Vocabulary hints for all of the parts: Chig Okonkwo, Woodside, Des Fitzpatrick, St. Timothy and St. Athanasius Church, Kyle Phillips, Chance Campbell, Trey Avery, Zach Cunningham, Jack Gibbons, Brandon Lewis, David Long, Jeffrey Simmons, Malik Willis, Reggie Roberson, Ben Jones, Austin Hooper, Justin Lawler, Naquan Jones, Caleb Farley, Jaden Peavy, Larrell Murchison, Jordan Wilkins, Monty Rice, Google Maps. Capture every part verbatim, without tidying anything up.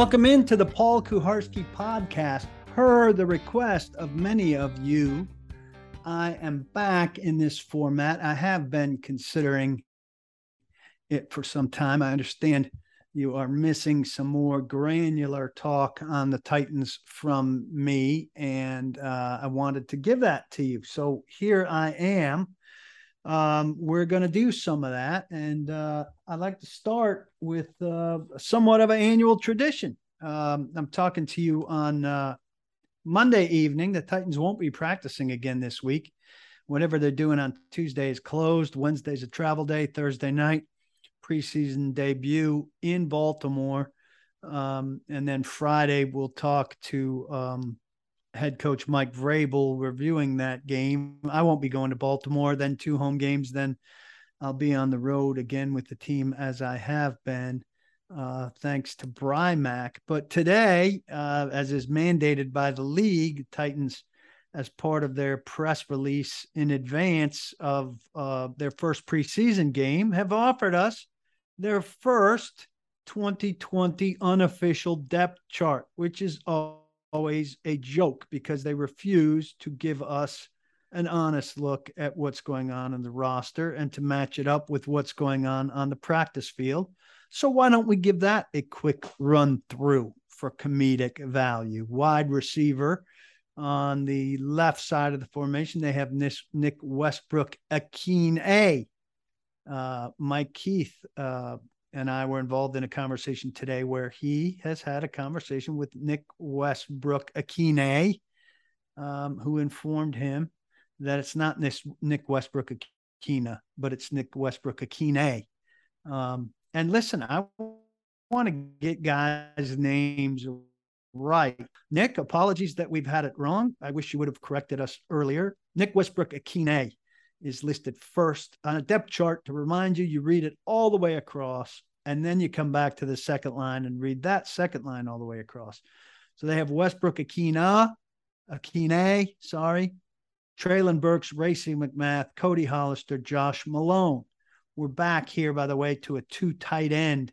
Welcome into the Paul Kuharsky podcast. Per the request of many of you, I am back in this format. I have been considering it for some time. I understand you are missing some more granular talk on the Titans from me, and uh, I wanted to give that to you. So here I am. Um, we're going to do some of that, and uh, I'd like to start with uh, somewhat of an annual tradition. Um, I'm talking to you on uh, Monday evening. The Titans won't be practicing again this week. Whatever they're doing on Tuesday is closed. Wednesday's a travel day. Thursday night, preseason debut in Baltimore. Um, and then Friday, we'll talk to um, head coach Mike Vrabel reviewing that game. I won't be going to Baltimore, then two home games. Then I'll be on the road again with the team as I have been, uh, thanks to Brymac. But today, uh, as is mandated by the league, Titans, as part of their press release in advance of uh, their first preseason game, have offered us their first twenty twenty unofficial depth chart, which is always a joke because they refuse to give us an honest look at what's going on in the roster and to match it up with what's going on on the practice field. So why don't we give that a quick run through for comedic value? Wide receiver, on the left side of the formation, they have Nick Westbrook-Ikhine. Uh, Mike Keith uh, and I were involved in a conversation today where he has had a conversation with Nick Westbrook-Ikhine, um, who informed him that it's not this Nick Westbrook-Ikhine, but it's Nick Westbrook-Ikhine. Um, and listen, I want to get guys' names right. Nick, apologies that we've had it wrong. I wish you would have corrected us earlier. Nick Westbrook-Ikhine is listed first on a depth chart. To remind you, you read it all the way across, and then you come back to the second line and read that second line all the way across. So they have Westbrook-Ikhine, Ikhine, sorry, Treylon Burks, Racey McMath, Cody Hollister, Josh Malone. We're back here, by the way, to a two tight end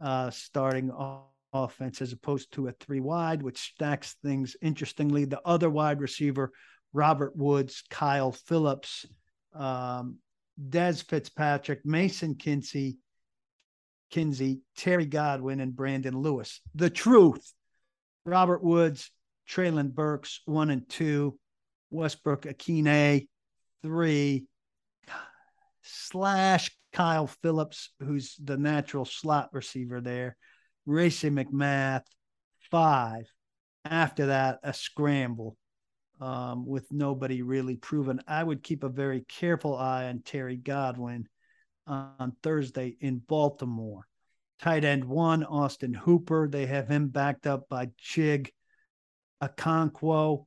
uh, starting off. Offense as opposed to a three wide, which stacks things interestingly. The other wide receiver, Robert Woods, Kyle Phillips, um, Des Fitzpatrick, Mason Kinsey, Kinsey, Terry Godwin, and Brandon Lewis. The truth, Robert Woods, Treylon Burks, one and two, Westbrook-Ikhine, three, slash Kyle Phillips, who's the natural slot receiver there. Racey McMath, five. After that, a scramble um, with nobody really proven. I would keep a very careful eye on Terry Godwin on Thursday in Baltimore. Tight end one, Austin Hooper. They have him backed up by Chig Okonkwo,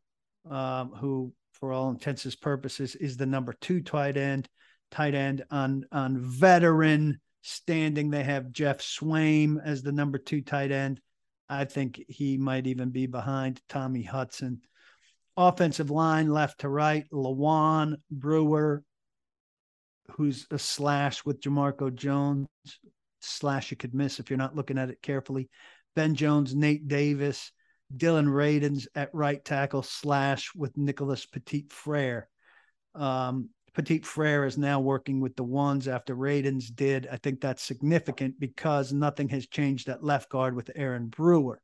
um, who, for all intents and purposes, is the number two tight end. Tight end on, on veteran standing, they have Jeff Swaim as the number two tight end. I think he might even be behind Tommy Hudson. Offensive line, left to right, Lawan Brewer, who's a slash with Jamarco Jones. Slash you could miss if you're not looking at it carefully. Ben Jones, Nate Davis, Dillon Radunz at right tackle, slash with Nicholas Petit-Frere. Um, Petit-Frere is now working with the ones after Radunz did. I think that's significant because nothing has changed at left guard with Aaron Brewer.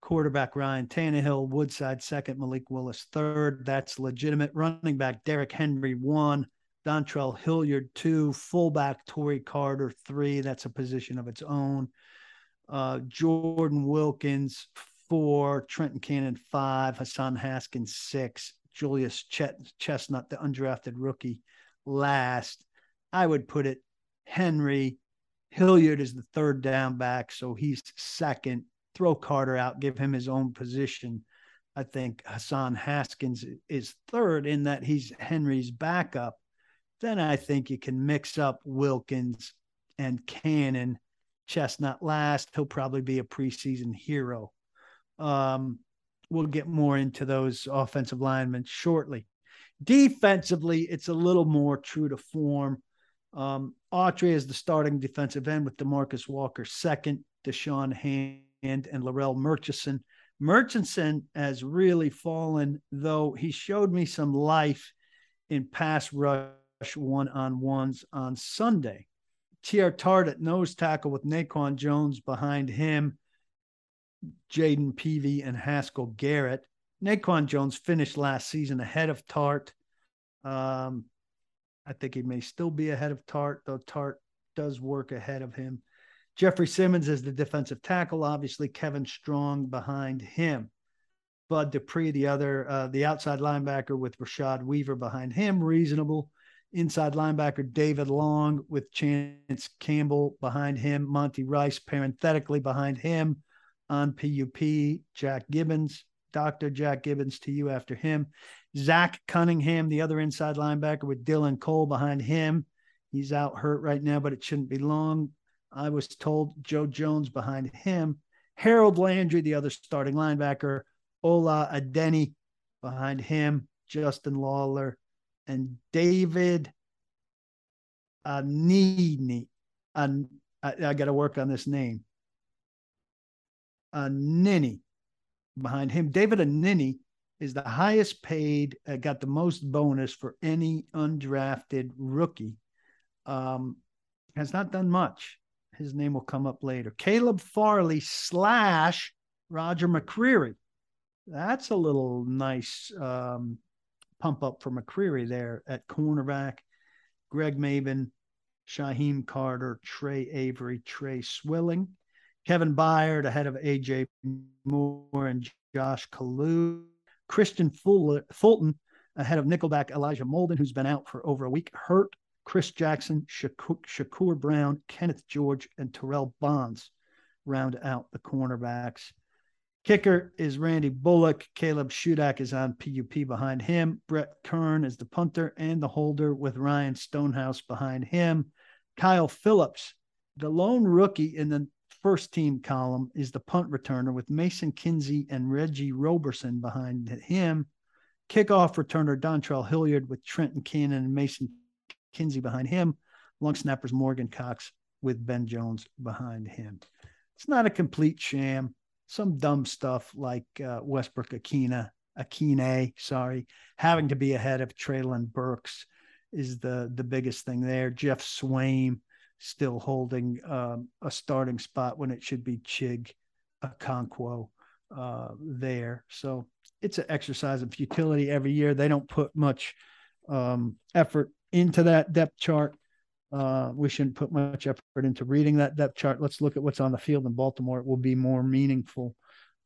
Quarterback Ryan Tannehill, Woodside second, Malik Willis third. That's legitimate. Running back Derrick Henry one, Dontrell Hilliard two, fullback Torrey Carter three. That's a position of its own. Uh, Jordan Wilkins four, Trenton Cannon five, Hassan Haskins six. Julius Chestnut, the undrafted rookie, last. I would put it Henry. Hilliard is the third down back, so he's second. Throw Carter out, give him his own position. I think Hassan Haskins is third in that he's Henry's backup. Then I think you can mix up Wilkins and Cannon. Chestnut last. He'll probably be a preseason hero. Um, We'll get more into those offensive linemen shortly. Defensively, it's a little more true to form. Um, Autry is the starting defensive end with DeMarcus Walker second, Deshaun and Larrell Murchison. Murchison has really fallen, though he showed me some life in pass rush one-on-ones on Sunday. T R. Tart at nose tackle with Naquan Jones behind him, Jaden Peavy and Haskell Garrett. Naquan Jones finished last season ahead of Tart. Um, I think he may still be ahead of Tart, though Tart does work ahead of him. Jeffrey Simmons is the defensive tackle, obviously Kevin Strong behind him. Bud Dupree, the other, uh, the outside linebacker with Rashad Weaver behind him, reasonable. Inside linebacker David Long with Chance Campbell behind him. Monty Rice parenthetically behind him on P U P. Jack Gibbons, Doctor Jack Gibbons to you after him. Zach Cunningham, the other inside linebacker with Dylan Cole behind him. He's out hurt right now, but it shouldn't be long. I was told Joe Jones behind him. Harold Landry, the other starting linebacker. Ola Adeni behind him. Justin Lawler and David Anenih. An- I, I got to work on this name. Anenih behind him. David Anenih is the highest paid, uh, got the most bonus for any undrafted rookie. Um, has not done much. His name will come up later. Caleb Farley slash Roger McCreary. That's a little nice um, pump up for McCreary there at cornerback. Greg Maben, Shaheem Carter, Trey Avery, Trey Swilling. Kevin Byard ahead of A J Moore and Josh Kalu. Christian Fulton ahead of nickelback Elijah Molden, who's been out for over a week, hurt. Chris Jackson, Shakur, Shakur Brown, Kenneth George, and Terrell Bonds round out the cornerbacks. Kicker is Randy Bullock. Caleb Shudak is on P U P behind him. Brett Kern is the punter and the holder with Ryan Stonehouse behind him. Kyle Phillips, the lone rookie in the first team column, is the punt returner with Mason Kinsey and Reggie Roberson behind him. Kickoff returner Dontrell Hilliard with Trenton Cannon and Mason Kinsey behind him. Long snappers Morgan Cox with Ben Jones behind him. It's not a complete sham. Some dumb stuff like uh, Westbrook-Ikhine, Ikhine, sorry, having to be ahead of Treylon Burks is the the biggest thing there. Jeff Swaim still holding um, a starting spot when it should be Chig Okonkwo uh, there. So it's an exercise in futility every year. They don't put much um, effort into that depth chart. Uh, we shouldn't put much effort into reading that depth chart. Let's look at what's on the field in Baltimore. It will be more meaningful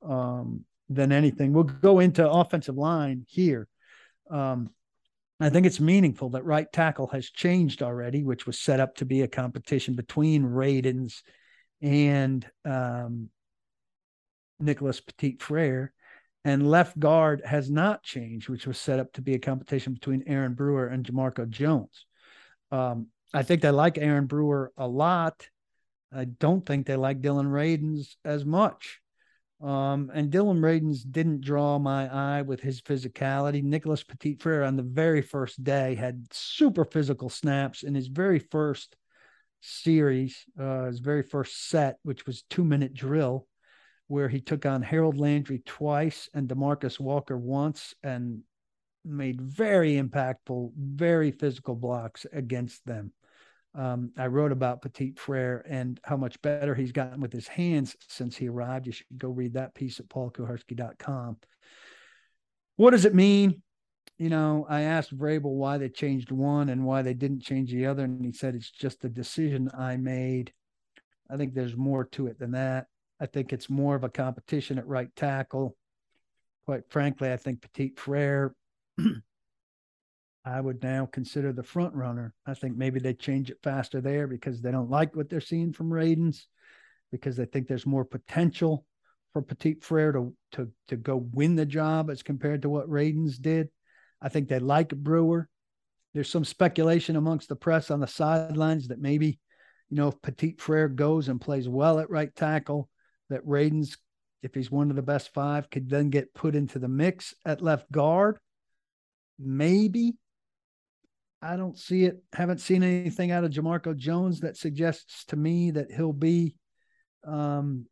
um, than anything. We'll go into offensive line here. Um, I think it's meaningful that right tackle has changed already, which was set up to be a competition between Radunz and um, Nicholas Petit-Frere. And left guard has not changed, which was set up to be a competition between Aaron Brewer and Jamarco Jones. Um, I think they like Aaron Brewer a lot. I don't think they like Dillon Radunz as much. Um, and Dillon Radunz didn't draw my eye with his physicality. Nicholas Petit-Frere on the very first day had super physical snaps in his very first series, uh, his very first set, which was two-minute drill, where he took on Harold Landry twice and DeMarcus Walker once and made very impactful, very physical blocks against them. Um, I wrote about Petit-Frere and how much better he's gotten with his hands since he arrived. You should go read that piece at paul kuharsky dot com. What does it mean? You know, I asked Vrabel why they changed one and why they didn't change the other, and he said it's just a decision I made. I think there's more to it than that. I think it's more of a competition at right tackle. Quite frankly, I think Petit-Frere, I would now consider the front runner. I think maybe they change it faster there because they don't like what they're seeing from Radunz, because they think there's more potential for Petit-Frere to, to, to go win the job as compared to what Radunz did. I think they like Brewer. There's some speculation amongst the press on the sidelines that maybe, you know, if Petit-Frere goes and plays well at right tackle, that Radunz, if he's one of the best five, could then get put into the mix at left guard. Maybe. I don't see it. Haven't seen anything out of Jamarco Jones that suggests to me that he'll be um,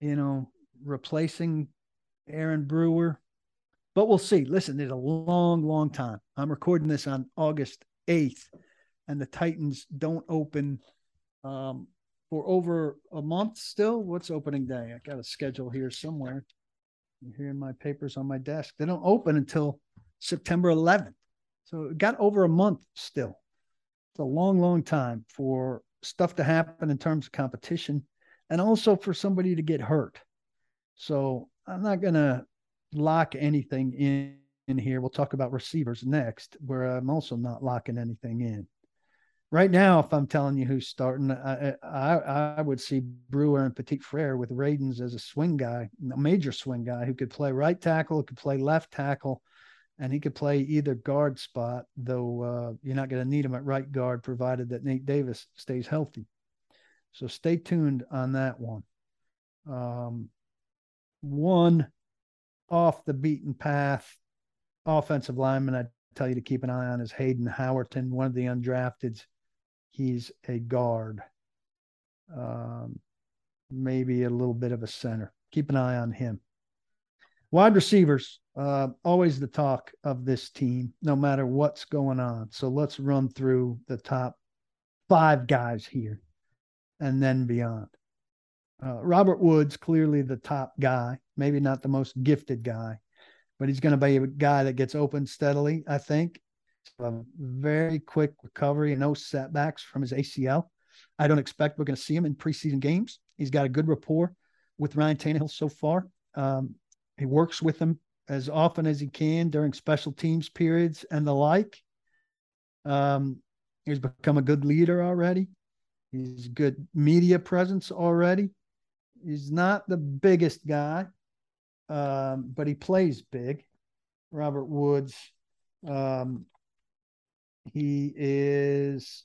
you know, replacing Aaron Brewer. But we'll see. Listen, there's a long, long time. I'm recording this on August eighth, and the Titans don't open um, for over a month still. What's opening day? I got a schedule here somewhere. I'm hearing my papers on my desk. They don't open until September eleventh. So it got over a month still. It's a long, long time for stuff to happen in terms of competition and also for somebody to get hurt. So I'm not going to lock anything in, in here. We'll talk about receivers next, where I'm also not locking anything in. Right now, if I'm telling you who's starting, I I, I would see Brewer and Petit-Frere with Radunz as a swing guy, a major swing guy who could play right tackle, could play left tackle, and he could play either guard spot, though uh, you're not going to need him at right guard, provided that Nate Davis stays healthy. So stay tuned on that one. Um, one off the beaten path offensive lineman I tell you to keep an eye on is Hayden Howerton, one of the undrafteds. He's a guard, um, maybe a little bit of a center. Keep an eye on him. Wide receivers, uh, always the talk of this team, no matter what's going on. So let's run through the top five guys here and then beyond. Uh, Robert Woods, clearly the top guy, maybe not the most gifted guy, but he's going to be a guy that gets open steadily, I think. A very quick recovery and no setbacks from his A C L. I don't expect we're going to see him in preseason games. He's got a good rapport with Ryan Tannehill so far. Um, he works with him as often as he can during special teams periods and the like. Um, he's become a good leader already. He's a good media presence already. He's not the biggest guy, um, but he plays big. Robert Woods, um, he is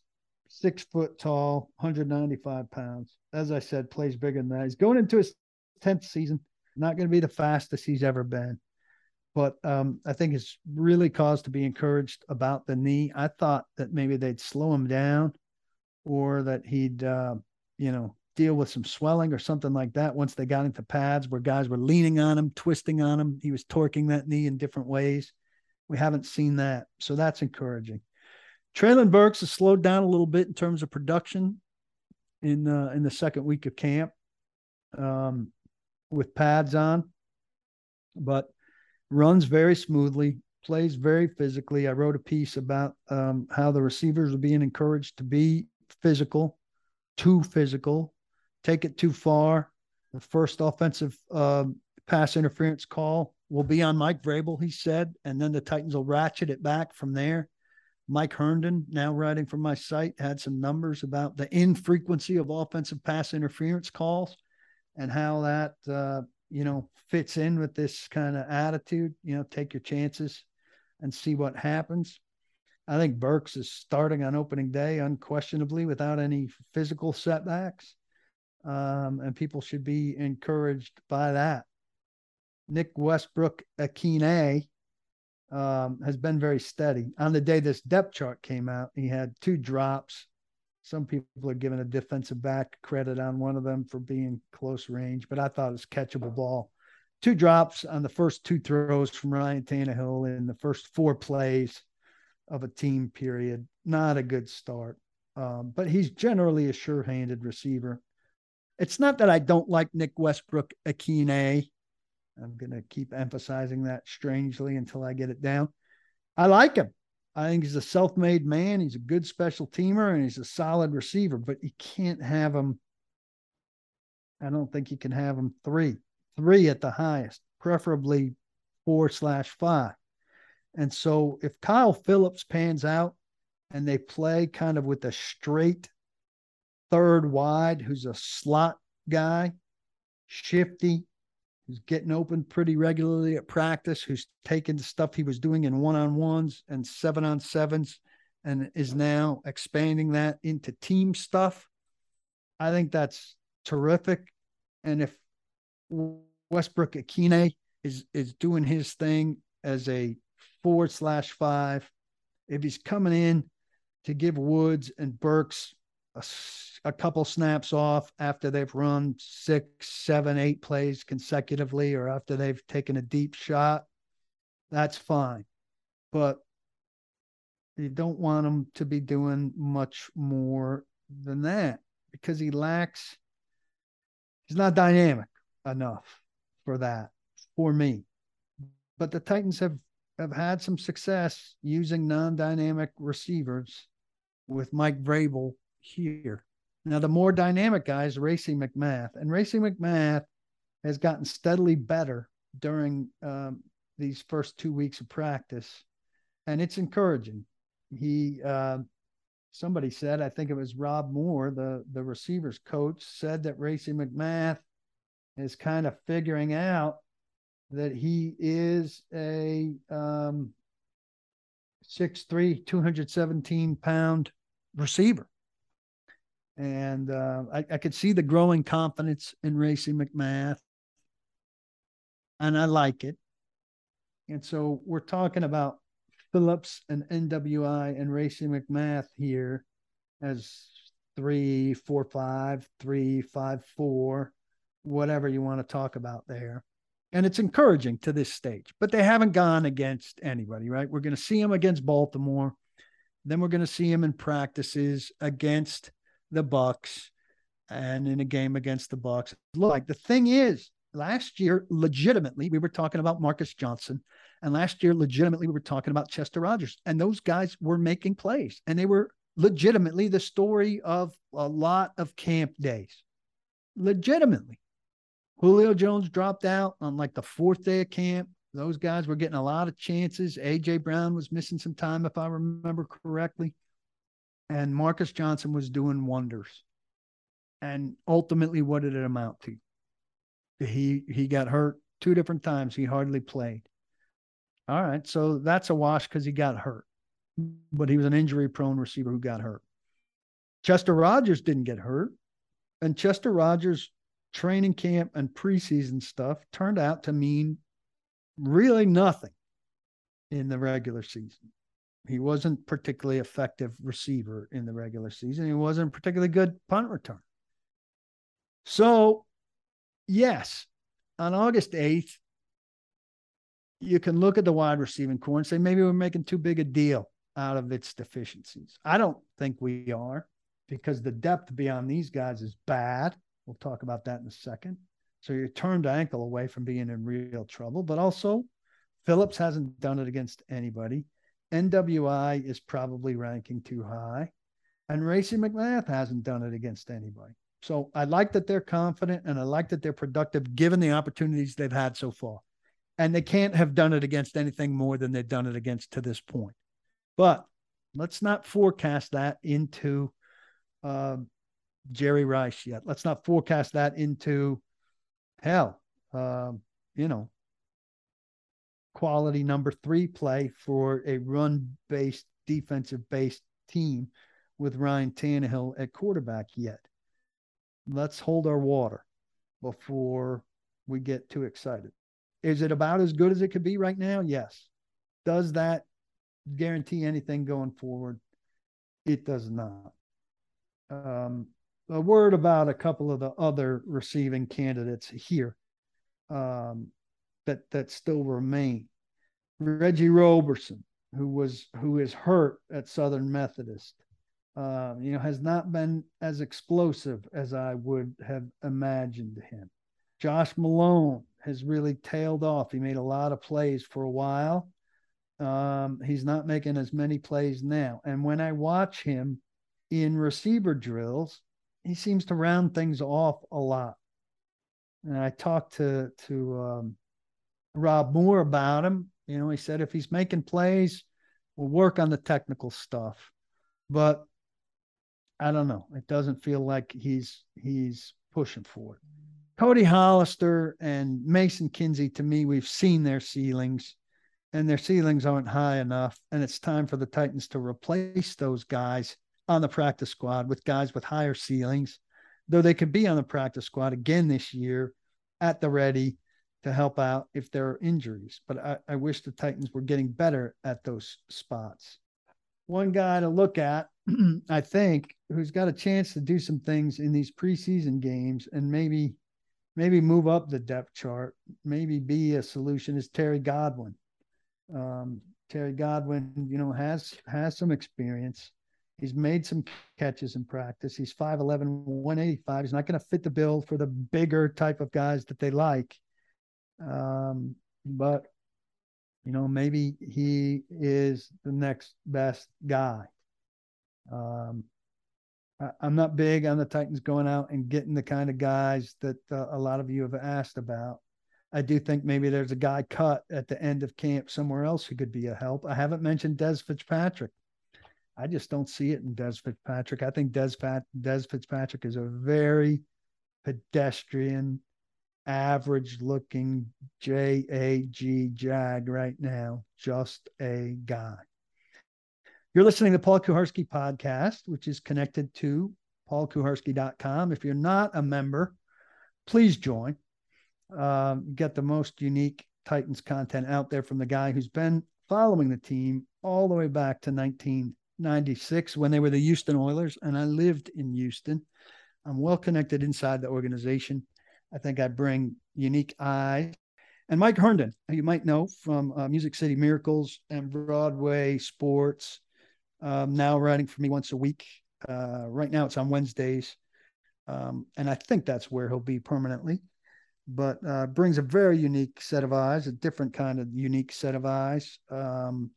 six foot tall, one hundred ninety-five pounds. As I said, plays bigger than that. He's going into his tenth season. Not going to be the fastest he's ever been. But um, I think it's really cause to be encouraged about the knee. I thought that maybe they'd slow him down or that he'd, uh, you know, deal with some swelling or something like that once they got into pads where guys were leaning on him, twisting on him. He was torquing that knee in different ways. We haven't seen that. So that's encouraging. Treylon Burks has slowed down a little bit in terms of production in uh, in the second week of camp um, with pads on, but runs very smoothly, plays very physically. I wrote a piece about um, how the receivers are being encouraged to be physical, too physical, take it too far. The first offensive uh, pass interference call will be on Mike Vrabel, he said, and then the Titans will ratchet it back from there. Mike Herndon, now writing for my site, had some numbers about the infrequency of offensive pass interference calls and how that, uh, you know, fits in with this kind of attitude, you know, take your chances and see what happens. I think Burks is starting on opening day unquestionably without any physical setbacks. Um, and people should be encouraged by that. Nick Westbrook-Ikhine Um, has been very steady. On the day this depth chart came out, he had two drops. Some people are giving a defensive back credit on one of them for being close range, but I thought it was catchable ball. Two drops on the first two throws from Ryan Tannehill in the first four plays of a team period. Not a good start, um, but he's generally a sure-handed receiver. It's not that I don't like Nick Westbrook-Ikhine. I'm going to keep emphasizing that strangely until I get it down. I like him. I think he's a self-made man. He's a good special teamer, and he's a solid receiver, but you can't have him. I don't think you can have him three, three at the highest, preferably four slash five. And so if Kyle Phillips pans out and they play kind of with a straight third wide, who's a slot guy, shifty, who's getting open pretty regularly at practice, who's taken the stuff he was doing in one-on-ones and seven-on-sevens and is now expanding that into team stuff. I think that's terrific. And if Westbrook-Ikhine is, is doing his thing as a four slash five, if he's coming in to give Woods and Burks a, a couple snaps off after they've run six, seven, eight plays consecutively, or after they've taken a deep shot, that's fine. But you don't want him to be doing much more than that, because he lacks, he's not dynamic enough for that, for me. But the Titans have, have had some success using non-dynamic receivers with Mike Vrabel here. Now, the more dynamic guy is Racey McMath, and Racey McMath has gotten steadily better during um, these first two weeks of practice, and it's encouraging. He, uh, somebody said, I think it was Rob Moore, the, the receivers coach, said that Racey McMath is kind of figuring out that he is a um, six three, two seventeen pound receiver. And uh, I, I could see the growing confidence in Racey McMath, and I like it. And so we're talking about Phillips and N W I and Racey McMath here as three, four, five, three, five, four, whatever you want to talk about there. And it's encouraging to this stage, but they haven't gone against anybody, right? We're going to see him against Baltimore. Then we're going to see him in practices against the Bucs, and in a game against the Bucs. Look, the thing is, last year, legitimately, we were talking about Marcus Johnson. And last year, legitimately, we were talking about Chester Rogers. And those guys were making plays. And they were legitimately the story of a lot of camp days. Legitimately. Julio Jones dropped out on like the fourth day of camp. Those guys were getting a lot of chances. A J. Brown was missing some time, if I remember correctly. And Marcus Johnson was doing wonders. And ultimately, what did it amount to? He he got hurt two different times. He hardly played. All right, so that's a wash because he got hurt. But he was an injury-prone receiver who got hurt. Chester Rogers didn't get hurt. And Chester Rogers' training camp and preseason stuff turned out to mean really nothing in the regular season. He wasn't particularly effective receiver in the regular season. He wasn't a particularly good punt return. So, yes, on August eighth, you can look at the wide receiving core and say, maybe we're making too big a deal out of its deficiencies. I don't think we are, because the depth beyond these guys is bad. We'll talk about that in a second. So you're turned ankle away from being in real trouble, but also Phillips hasn't done it against anybody. N W I is probably ranking too high, and Racey McMath hasn't done it against anybody. So I like that they're confident, and I like that they're productive given the opportunities they've had so far. And they can't have done it against anything more than they've done it against to this point. But let's not forecast that into uh, Jerry Rice yet. Let's not forecast that into, hell, uh, you know, quality number three play for a run-based, defensive-based team with Ryan Tannehill at quarterback yet. Let's hold our water before we get too excited. Is it about as good as it could be right now? Yes. Does that guarantee anything going forward? It does not. Um, a word about a couple of the other receiving candidates here um, that that still remain. Reggie Roberson, who was who is hurt at Southern Methodist. Uh, you know, has not been as explosive as I would have imagined him. Josh Malone has really tailed off. He made a lot of plays for a while. Um, he's not making as many plays now. And when I watch him in receiver drills, he seems to round things off a lot. And I talked to, to um, Rob Moore about him. You know, he said, if he's making plays, we'll work on the technical stuff. But I don't know. It doesn't feel like he's he's pushing for it. Cody Hollister and Mason Kinsey, to me, we've seen their ceilings, and their ceilings aren't high enough. And it's time for the Titans to replace those guys on the practice squad with guys with higher ceilings, though they could be on the practice squad again this year at the ready to help out if there are injuries. But I, I wish the Titans were getting better at those spots. One guy to look at I think, who's got a chance to do some things in these preseason games and maybe maybe move up the depth chart, maybe be a solution, is Terry Godwin. Um, Terry Godwin, you know, has has some experience. He's made some catches in practice. He's five eleven, one eighty-five. He's not going to fit the bill for the bigger type of guys that they like. Um, but, you know, maybe he is the next best guy. Um, I, I'm not big on the Titans going out and getting the kind of guys that uh, a lot of you have asked about. I do think maybe there's a guy cut at the end of camp somewhere else who could be a help. I haven't mentioned Des Fitzpatrick. I just don't see it in Des Fitzpatrick. I think Des, Pat- Des Fitzpatrick is a very pedestrian, average-looking J A G Jag right now, just a guy. You're listening to Paul Kuharsky Podcast, which is connected to paul kuharsky dot com. If you're not a member, please join. Um, get the most unique Titans content out there from the guy who's been following the team all the way back to nineteen ninety-six when they were the Houston Oilers, and I lived in Houston. I'm well connected inside the organization. I think I bring unique eyes. And Mike Herndon, who you might know from uh, Music City Miracles and Broadway Sports, Um, now writing for me once a week. Uh, right now it's on Wednesdays. Um, and I think that's where he'll be permanently. But uh, brings a very unique set of eyes, a different kind of unique set of eyes. Um,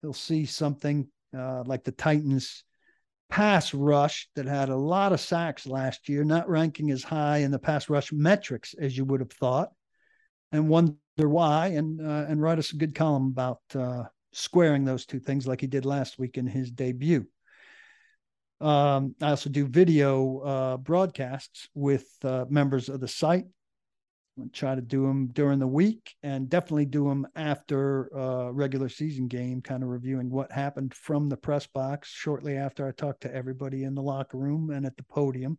he'll see something uh, like the Titans pass rush that had a lot of sacks last year, not ranking as high in the pass rush metrics as you would have thought, and wonder why, and, uh, and write us a good column about uh squaring those two things like he did last week in his debut. Um, I also do video uh, broadcasts with uh, members of the site. I try to do them during the week and definitely do them after a regular season game, kind of reviewing what happened from the press box shortly after I talked to everybody in the locker room and at the podium.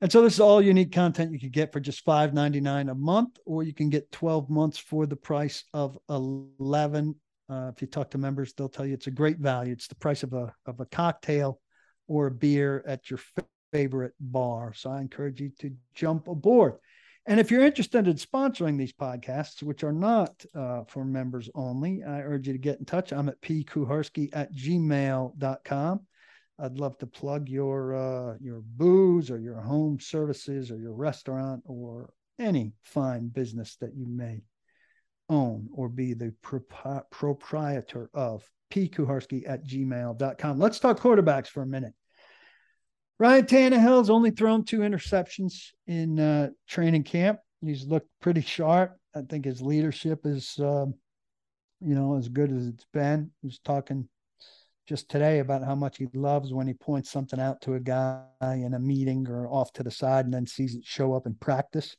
And so this is all unique content you could get for just five ninety-nine a month, or you can get twelve months for the price of eleven. Uh, if you talk to members, they'll tell you it's a great value. It's the price of a of a cocktail or a beer at your f- favorite bar. So I encourage you to jump aboard. And if you're interested in sponsoring these podcasts, which are not uh, for members only, I urge you to get in touch. I'm at p kuharsky at gmail dot com. I'd love to plug your uh, your booze or your home services or your restaurant or any fine business that you may own or be the prop- proprietor of. P kuharsky at gmail dot com. Let's talk quarterbacks for a minute. Ryan Tannehill's only thrown two interceptions in uh, training camp. He's looked pretty sharp. I think his leadership is, um, you know, as good as it's been. He was talking just today about how much he loves when he points something out to a guy in a meeting or off to the side and then sees it show up in practice.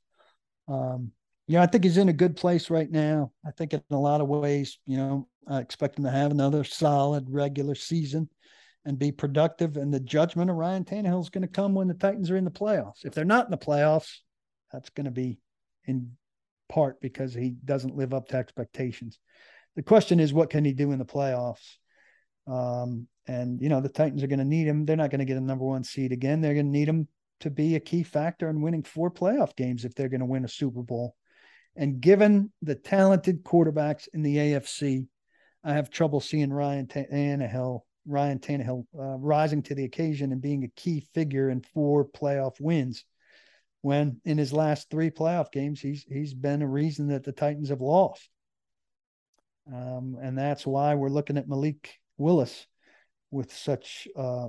Um, Yeah, I think he's in a good place right now. I think in a lot of ways, you know, I expect him to have another solid regular season and be productive. And the judgment of Ryan Tannehill is going to come when the Titans are in the playoffs. If they're not in the playoffs, that's going to be in part because he doesn't live up to expectations. The question is, what can he do in the playoffs? Um, and, you know, the Titans are going to need him. They're not going to get a number one seed again. They're going to need him to be a key factor in winning four playoff games if they're going to win a Super Bowl. And given the talented quarterbacks in the A F C, I have trouble seeing Ryan Tannehill, Ryan Tannehill uh, rising to the occasion and being a key figure in four playoff wins, when in his last three playoff games, he's he's been a reason that the Titans have lost. Um, and that's why we're looking at Malik Willis with such uh,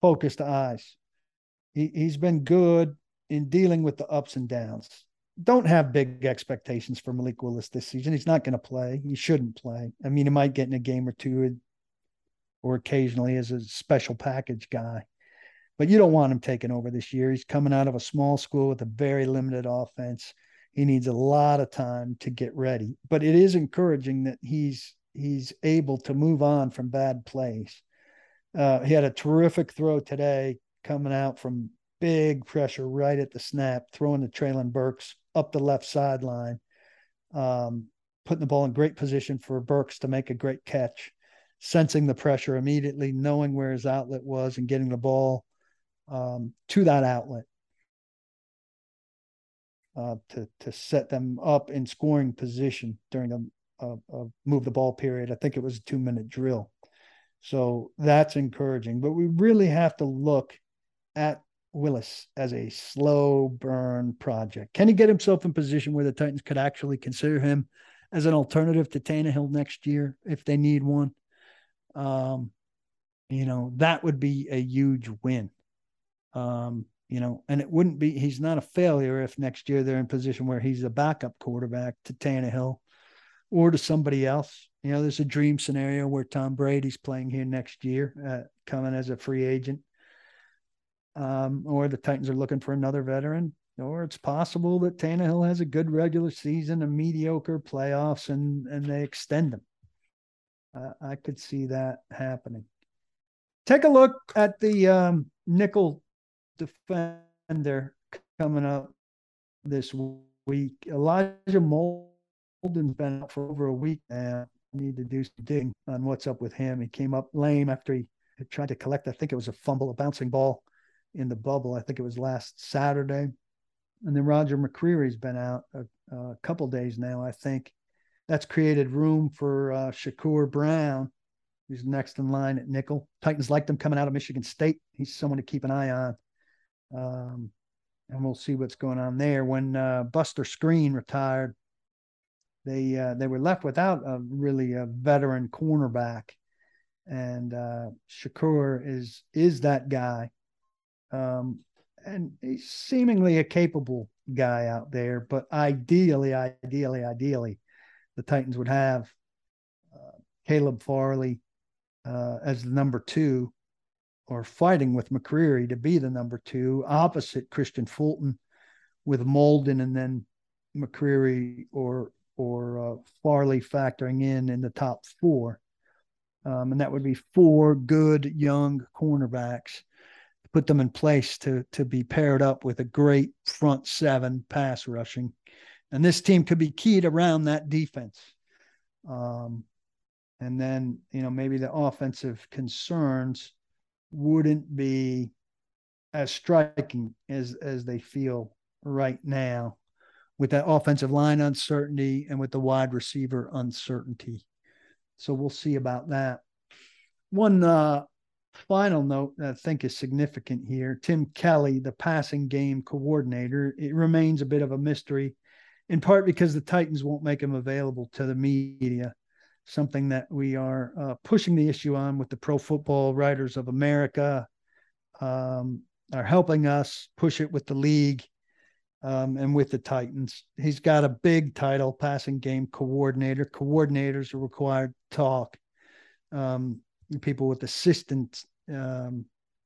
focused eyes. He, he's been good in dealing with the ups and downs. Don't have big expectations for Malik Willis this season. He's not going to play. He shouldn't play. I mean, he might get in a game or two or occasionally as a special package guy, but you don't want him taking over this year. He's coming out of a small school with a very limited offense. He needs a lot of time to get ready, but it is encouraging that he's, he's able to move on from bad plays. Uh, he had a terrific throw today coming out from big pressure right at the snap, throwing to Treylon Burks up the left sideline, um, putting the ball in great position for Burks to make a great catch. sensing the pressure immediately, knowing where his outlet was, and getting the ball um, to that outlet uh, to to set them up in scoring position during a, a, a move the ball period. I think it was a two minute drill. So that's encouraging, but we really have to look at Willis as a slow burn project. Can he get himself in position where the Titans could actually consider him as an alternative to Tannehill next year if they need one? Um, you know, that would be a huge win. Um, you know, and it wouldn't be, he's not a failure if next year they're in position where he's a backup quarterback to Tannehill or to somebody else. You know, there's a dream scenario where Tom Brady's playing here next year, uh, coming as a free agent. Um, or the Titans are looking for another veteran, or it's possible that Tannehill has a good regular season, a mediocre playoffs, and, and they extend him. Uh, I could see that happening. Take a look at the um, nickel defender coming up this week. Elijah Molden's been out for over a week now. I need to do some digging on what's up with him. He came up lame after he had tried to collect, I think it was a fumble, a bouncing ball in the bubble. I think it was last Saturday. And then Roger McCreary's been out a, a couple days now, I think. That's created room for uh, Shakur Brown, who's next in line at nickel. Titans liked him coming out of Michigan State. He's someone to keep an eye on. Um, and we'll see what's going on there. When uh, Buster Screen retired, they uh, they were left without a really a veteran cornerback. And uh, Shakur is is that guy. Um, and he's seemingly a capable guy out there, but ideally, ideally, ideally, the Titans would have uh, Caleb Farley uh, as the number two, or fighting with McCreary to be the number two, opposite Christian Fulton, with Molden and then McCreary or or uh, Farley factoring in in the top four, um, and that would be four good young cornerbacks. Put them in place to to be paired up with a great front seven pass rushing. And this team could be keyed around that defense. Um, and then, you know, maybe the offensive concerns wouldn't be as striking as, as they feel right now with that offensive line uncertainty and with the wide receiver uncertainty. So we'll see about that. One, uh, final note that I think is significant here. Tim Kelly, the passing game coordinator, it remains a bit of a mystery, in part because the Titans won't make him available to the media, something that we are uh, pushing the issue on with the Pro Football Writers of America, um, are helping us push it with the league um, and with the Titans. He's got a big title, passing game coordinator. Coordinators are required to talk. Um, People with assistants um,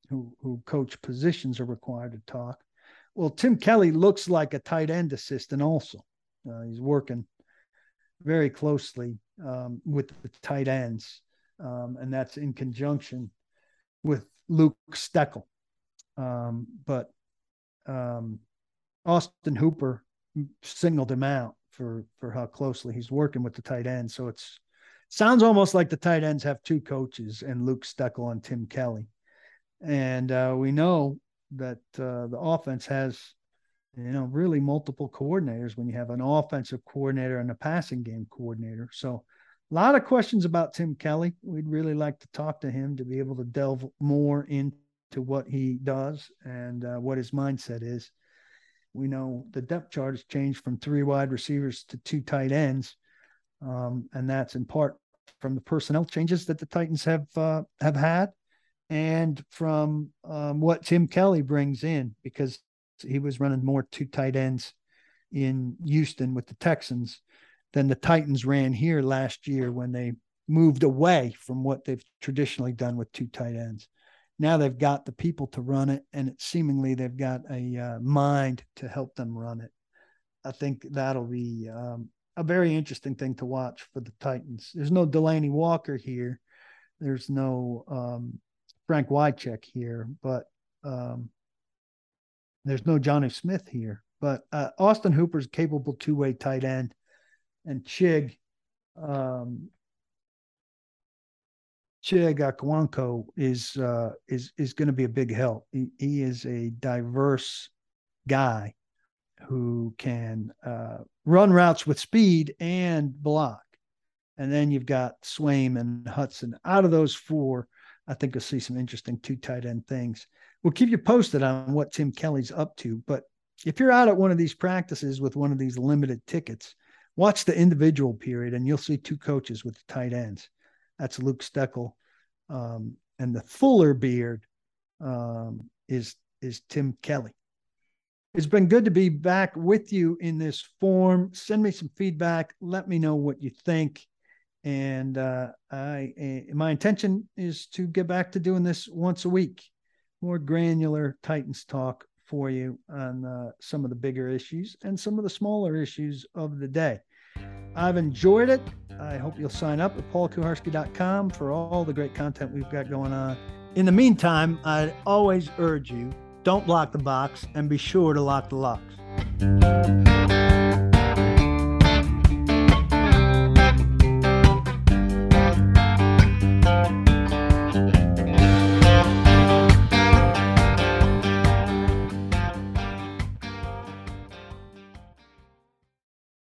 who, who coach positions are required to talk. Well, Tim Kelly looks like a tight end assistant also. Uh, he's working very closely um, with the tight ends, um, and that's in conjunction with Luke Steckel. Um, but um, Austin Hooper singled him out for, for how closely he's working with the tight end, so it's sounds almost like the tight ends have two coaches, and Luke Steckel and Tim Kelly. And uh, we know that uh, the offense has, you know, really multiple coordinators when you have an offensive coordinator and a passing game coordinator. So a lot of questions about Tim Kelly. We'd really like to talk to him to be able to delve more into what he does and uh, what his mindset is. We know the depth chart has changed from three wide receivers to two tight ends. Um, and that's in part from the personnel changes that the Titans have uh, have had, and from um, what Tim Kelly brings in, because he was running more two tight ends in Houston with the Texans than the Titans ran here last year when they moved away from what they've traditionally done with two tight ends. Now they've got the people to run it, and it seemingly they've got a uh, mind to help them run it. I think that'll be um, a very interesting thing to watch for the Titans. There's no Delanie Walker here. There's no um, Frank Wycheck here, but um, there's no Johnny Smith here, but uh, Austin Hooper's capable two-way tight end, and Chig um, Chig Okonkwo is uh, is is going to be a big help. He, he is a diverse guy who can uh, run routes with speed and block. And then you've got Swaim and Hudson. Out of those four, I think you'll see some interesting two tight end things. We'll keep you posted on what Tim Kelly's up to. But if you're out at one of these practices with one of these limited tickets, watch the individual period, and you'll see two coaches with the tight ends. That's Luke Steckel. Um, and the fuller beard um, is, is Tim Kelly. It's been good to be back with you in this form. Send me some feedback. Let me know what you think. And uh, I, uh, my intention is to get back to doing this once a week. More granular Titans talk for you on uh, some of the bigger issues and some of the smaller issues of the day. I've enjoyed it. I hope you'll sign up at paul kuharsky dot com for all the great content we've got going on. In the meantime, I always urge you, don't block the box and be sure to lock the locks.